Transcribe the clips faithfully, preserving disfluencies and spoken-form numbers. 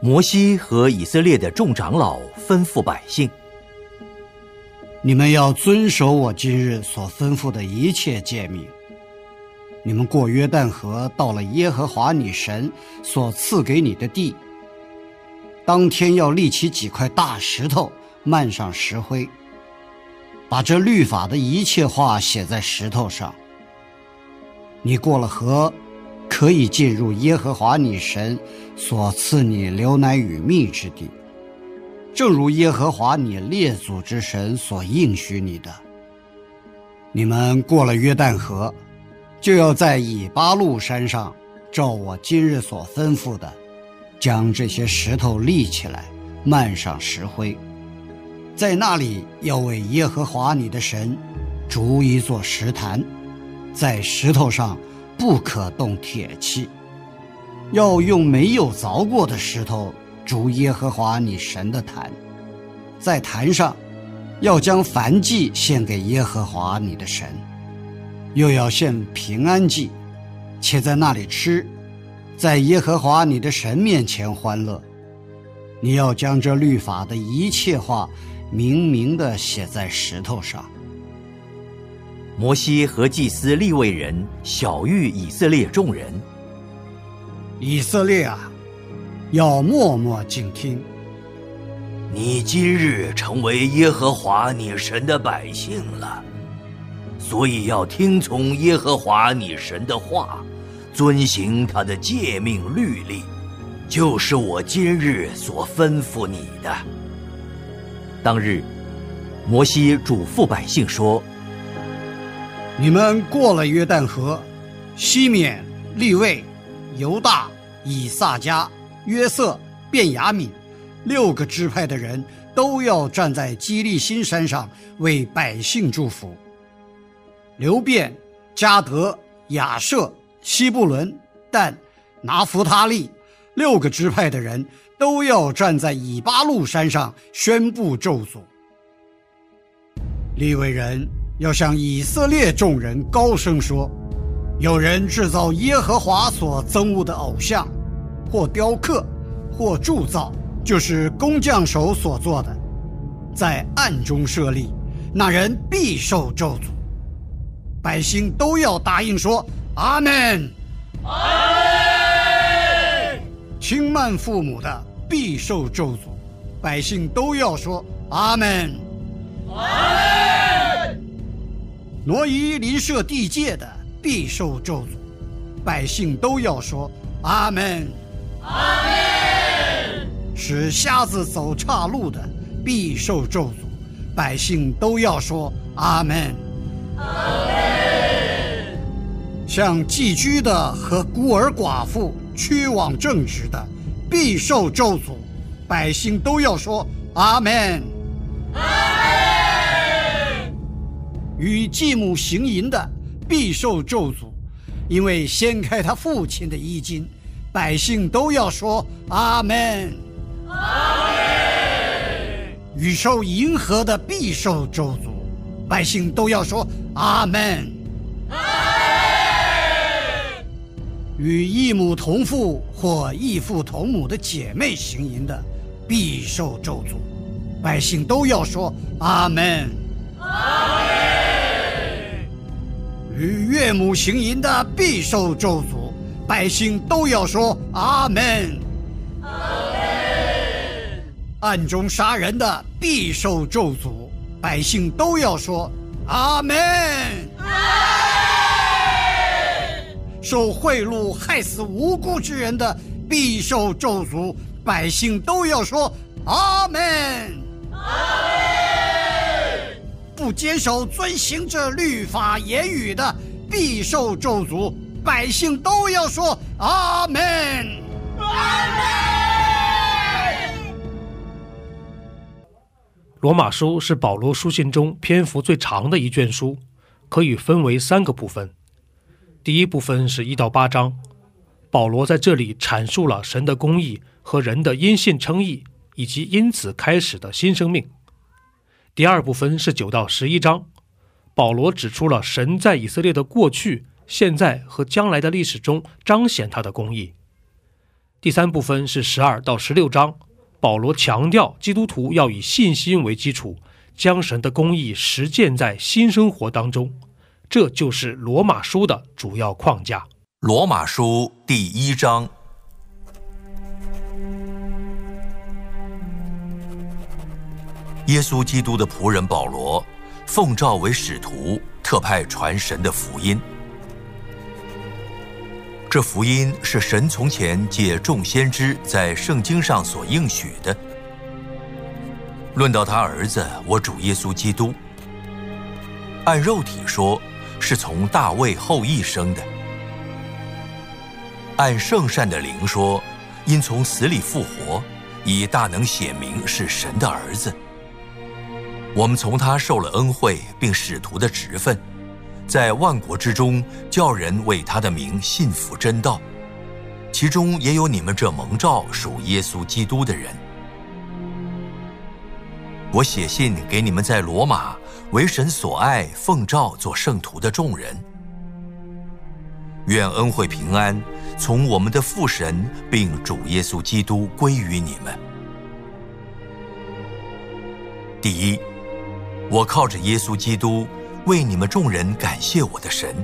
摩西和以色列的众长老吩咐百姓：你们要遵守我今日所吩咐的一切诫命。你们过约旦河到了耶和华你神所赐给你的地，当天要立起几块大石头，漫上石灰，把这律法的一切话写在石头上。你过了河，可以进入耶和华你神所赐你流奶与蜜之地，正如耶和华你列祖之神所应许你的。你们过了约旦河，就要在以巴路山上，照我今日所吩咐的，将这些石头立起来，漫上石灰，在那里要为耶和华你的神筑一座石坛，在石头上不可动铁器，要用没有凿过的石头筑耶和华你神的坛，在坛上要将燔祭献给耶和华你的神，又要献平安祭，且在那里吃，在耶和华你的神面前欢乐。你要将这律法的一切话明明地写在石头上。摩西和祭司利未人晓谕以色列众人：以色列啊，要默默静听。你今日成为耶和华你神的百姓了，所以要听从耶和华你神的话，遵行他的诫命律例，就是我今日所吩咐你的。当日，摩西嘱咐百姓说：你们过了约旦河，西缅、利未、犹大、以萨迦、约瑟、便雅悯六个支派的人都要站在基利心山上为百姓祝福。流便、加德、亚舍、西布伦、但、拿弗他利六个支派的人都要站在以巴路山上宣布咒诅。利未人要向以色列众人高声说：有人制造耶和华所憎恶的偶像，或雕刻，或铸造，就是工匠手所做的，在暗中设立，那人必受咒诅。百姓都要答应说：阿们。阿们。轻慢父母的必受咒诅，百姓都要说：阿们。阿们。挪移邻舍地界的必受咒诅，百姓都要说：阿们。阿们。使瞎子走岔路的必受咒诅，百姓都要说：阿们。阿们。向寄居的和孤儿寡妇屈枉正直的必受咒诅，百姓都要说：阿们。阿们。与继母行淫的必受咒诅，因为掀开他父亲的衣襟，百姓都要说：阿们。阿们。与受淫合的必受咒诅，百姓都要说：阿们。阿们。与异母同父或异父同母的姐妹行淫的必受咒诅，百姓都要说：阿们。阿们。与岳母行淫的必受咒诅，百姓都要说：阿们。阿们。暗中杀人的必受咒诅，百姓都要说阿门。受贿赂害死无辜之人的必受咒诅，百姓都要说阿门。不坚守遵行这律法言语的必受咒诅，百姓都要说阿门。罗马书是保罗书信中篇幅最长的一卷书，可以分为三个部分。第一部分是一到八章，保罗在这里阐述了神的公义和人的因信称义，以及因此开始的新生命。第二部分是九到十一章，保罗指出了神在以色列的过去、现在和将来的历史中彰显他的公义。第三部分是十二到十六章，保罗强调基督徒要以信心为基础，将神的公义实践在新生活当中。这就是罗马书的主要框架。罗马书第一章。耶稣基督的仆人保罗，奉召为使徒，特派传神的福音。这福音是神从前借众先知在圣经上所应许的。论到他儿子我主耶稣基督，按肉体说是从大卫后裔生的，按圣善的灵说，因从死里复活，以大能显明是神的儿子。我们从他受了恩惠并使徒的职分，在万国之中叫人为他的名信服真道，其中也有你们这蒙召属耶稣基督的人。我写信给你们在罗马为神所爱奉召做圣徒的众人，愿恩惠平安从我们的父神并主耶稣基督归于你们。第一，我靠着耶稣基督为你们众人感谢我的神，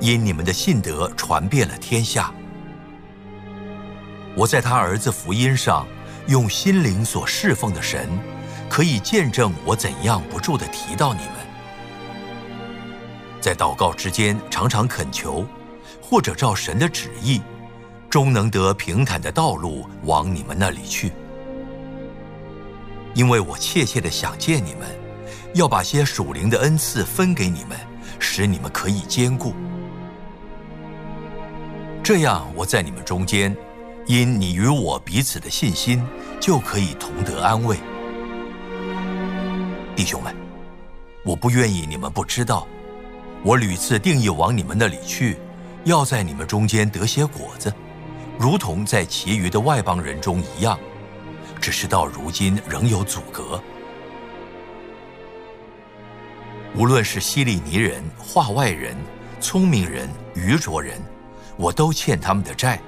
因你们的信德传遍了天下。我在他儿子福音上用心灵所侍奉的神，可以见证我怎样不住地提到你们，在祷告之间常常恳求，或者照神的旨意，终能得平坦的道路往你们那里去。因为我切切地想见你们，要把些属灵的恩赐分给你们，使你们可以坚固。这样我在你们中间，因你与我彼此的信心，就可以同得安慰。弟兄们，我不愿意你们不知道，我屡次定意往你们那里去，要在你们中间得些果子，如同在其余的外邦人中一样，只是到如今仍有阻隔。无论是希利尼人、化外人、聪明人、愚拙人，我都欠他们的债，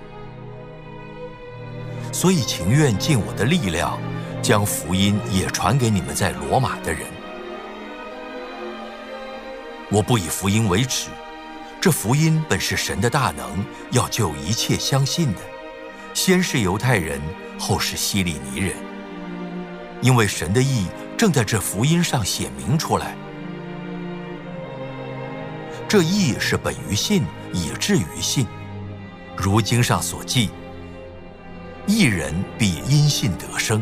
所以情愿尽我的力量，将福音也传给你们在罗马的人。我不以福音为耻，这福音本是神的大能，要救一切相信的，先是犹太人，后是希利尼人。因为神的义正在这福音上显明出来。这义是本于信，以至于信。如经上所记，义人必因信得生。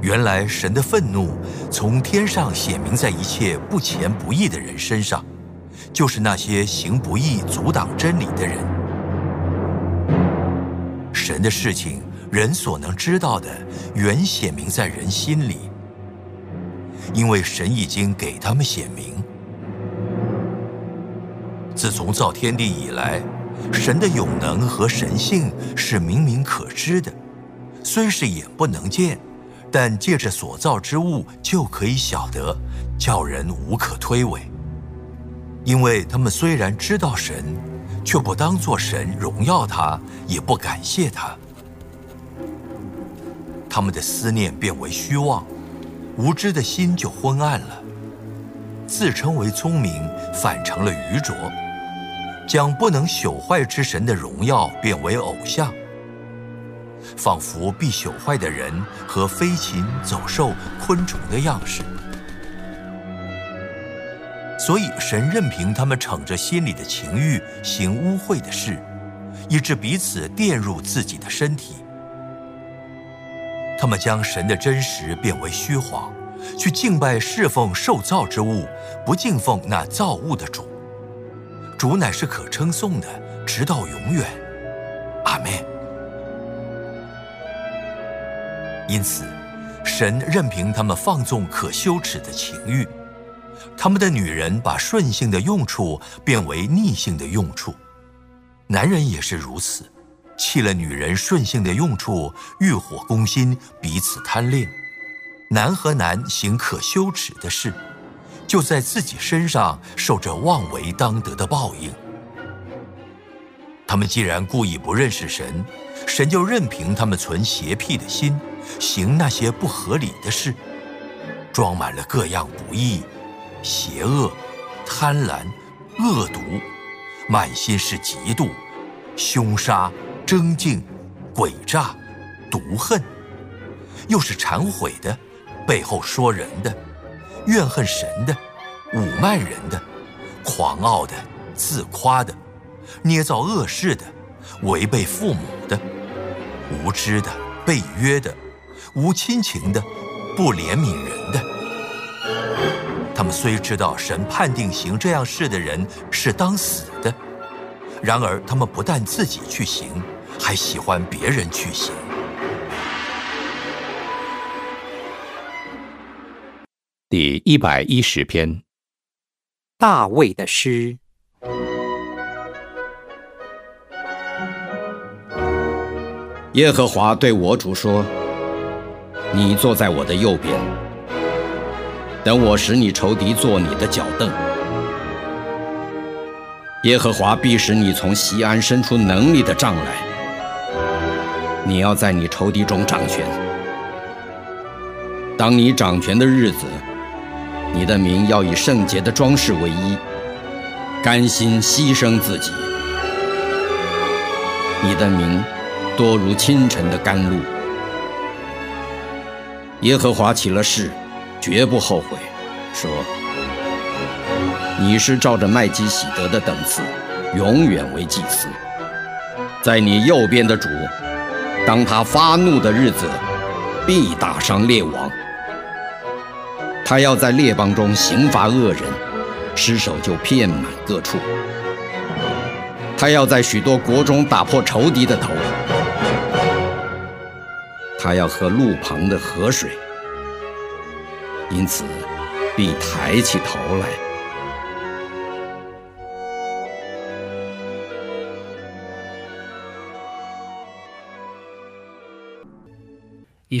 原来神的愤怒从天上显明在一切不虔不义的人身上，就是那些行不义阻挡真理的人。神的事情人所能知道的，原显明在人心里，因为神已经给他们显明。自从造天地以来，神的永能和神性是明明可知的，虽是眼不能见，但借着所造之物就可以晓得，叫人无可推诿。因为他们虽然知道神，却不当作神荣耀他，也不感谢他。他们的思念变为虚妄，无知的心就昏暗了。自称为聪明，反成了愚拙，将不能朽坏之神的荣耀变为偶像。仿佛必朽坏的人和飞禽走兽、昆虫的样式。所以神任凭他们逞着心里的情欲行污秽的事，以致彼此玷入自己的身体。他们将神的真实变为虚谎，去敬拜侍奉受造之物，不敬奉那造物的主。主乃是可称颂的，直到永远。阿们。因此，神任凭他们放纵可羞耻的情欲。他们的女人把顺性的用处变为逆性的用处，男人也是如此，弃了女人顺性的用处，欲火攻心，彼此贪恋。男和男行可羞耻的事，就在自己身上受着妄为当得的报应。他们既然故意不认识神，神就任凭他们存邪僻的心，行那些不合理的事，装满了各样不义、邪恶、贪婪、恶毒，满心是嫉妒、凶杀、争竞、诡诈、毒恨，又是谄毁的、背后说人的、怨恨神的、侮慢人的、狂傲的、自夸的、捏造恶事的、违背父母的、无知的、背约的、无亲情的、不怜悯人的。他们虽知道神判定行这样事的人是当死的，然而他们不但自己去行，还喜欢别人去行。第一百一十篇，大卫的诗。耶和华对我主说：“你坐在我的右边。”等我使你仇敌做你的脚凳，耶和华必使你从西安伸出能力的杖来，你要在你仇敌中掌权。当你掌权的日子，你的名要以圣洁的装饰为衣，甘心牺牲自己。你的名多如清晨的甘露。耶和华起了誓，绝不后悔，说：“你是照着麦基洗德的等次，永远为祭司。在你右边的主，当他发怒的日子，必打伤列王。他要在列邦中刑罚恶人，尸首就遍满各处。他要在许多国中打破仇敌的头。他要喝路旁的河水。”因此，必抬起头来。以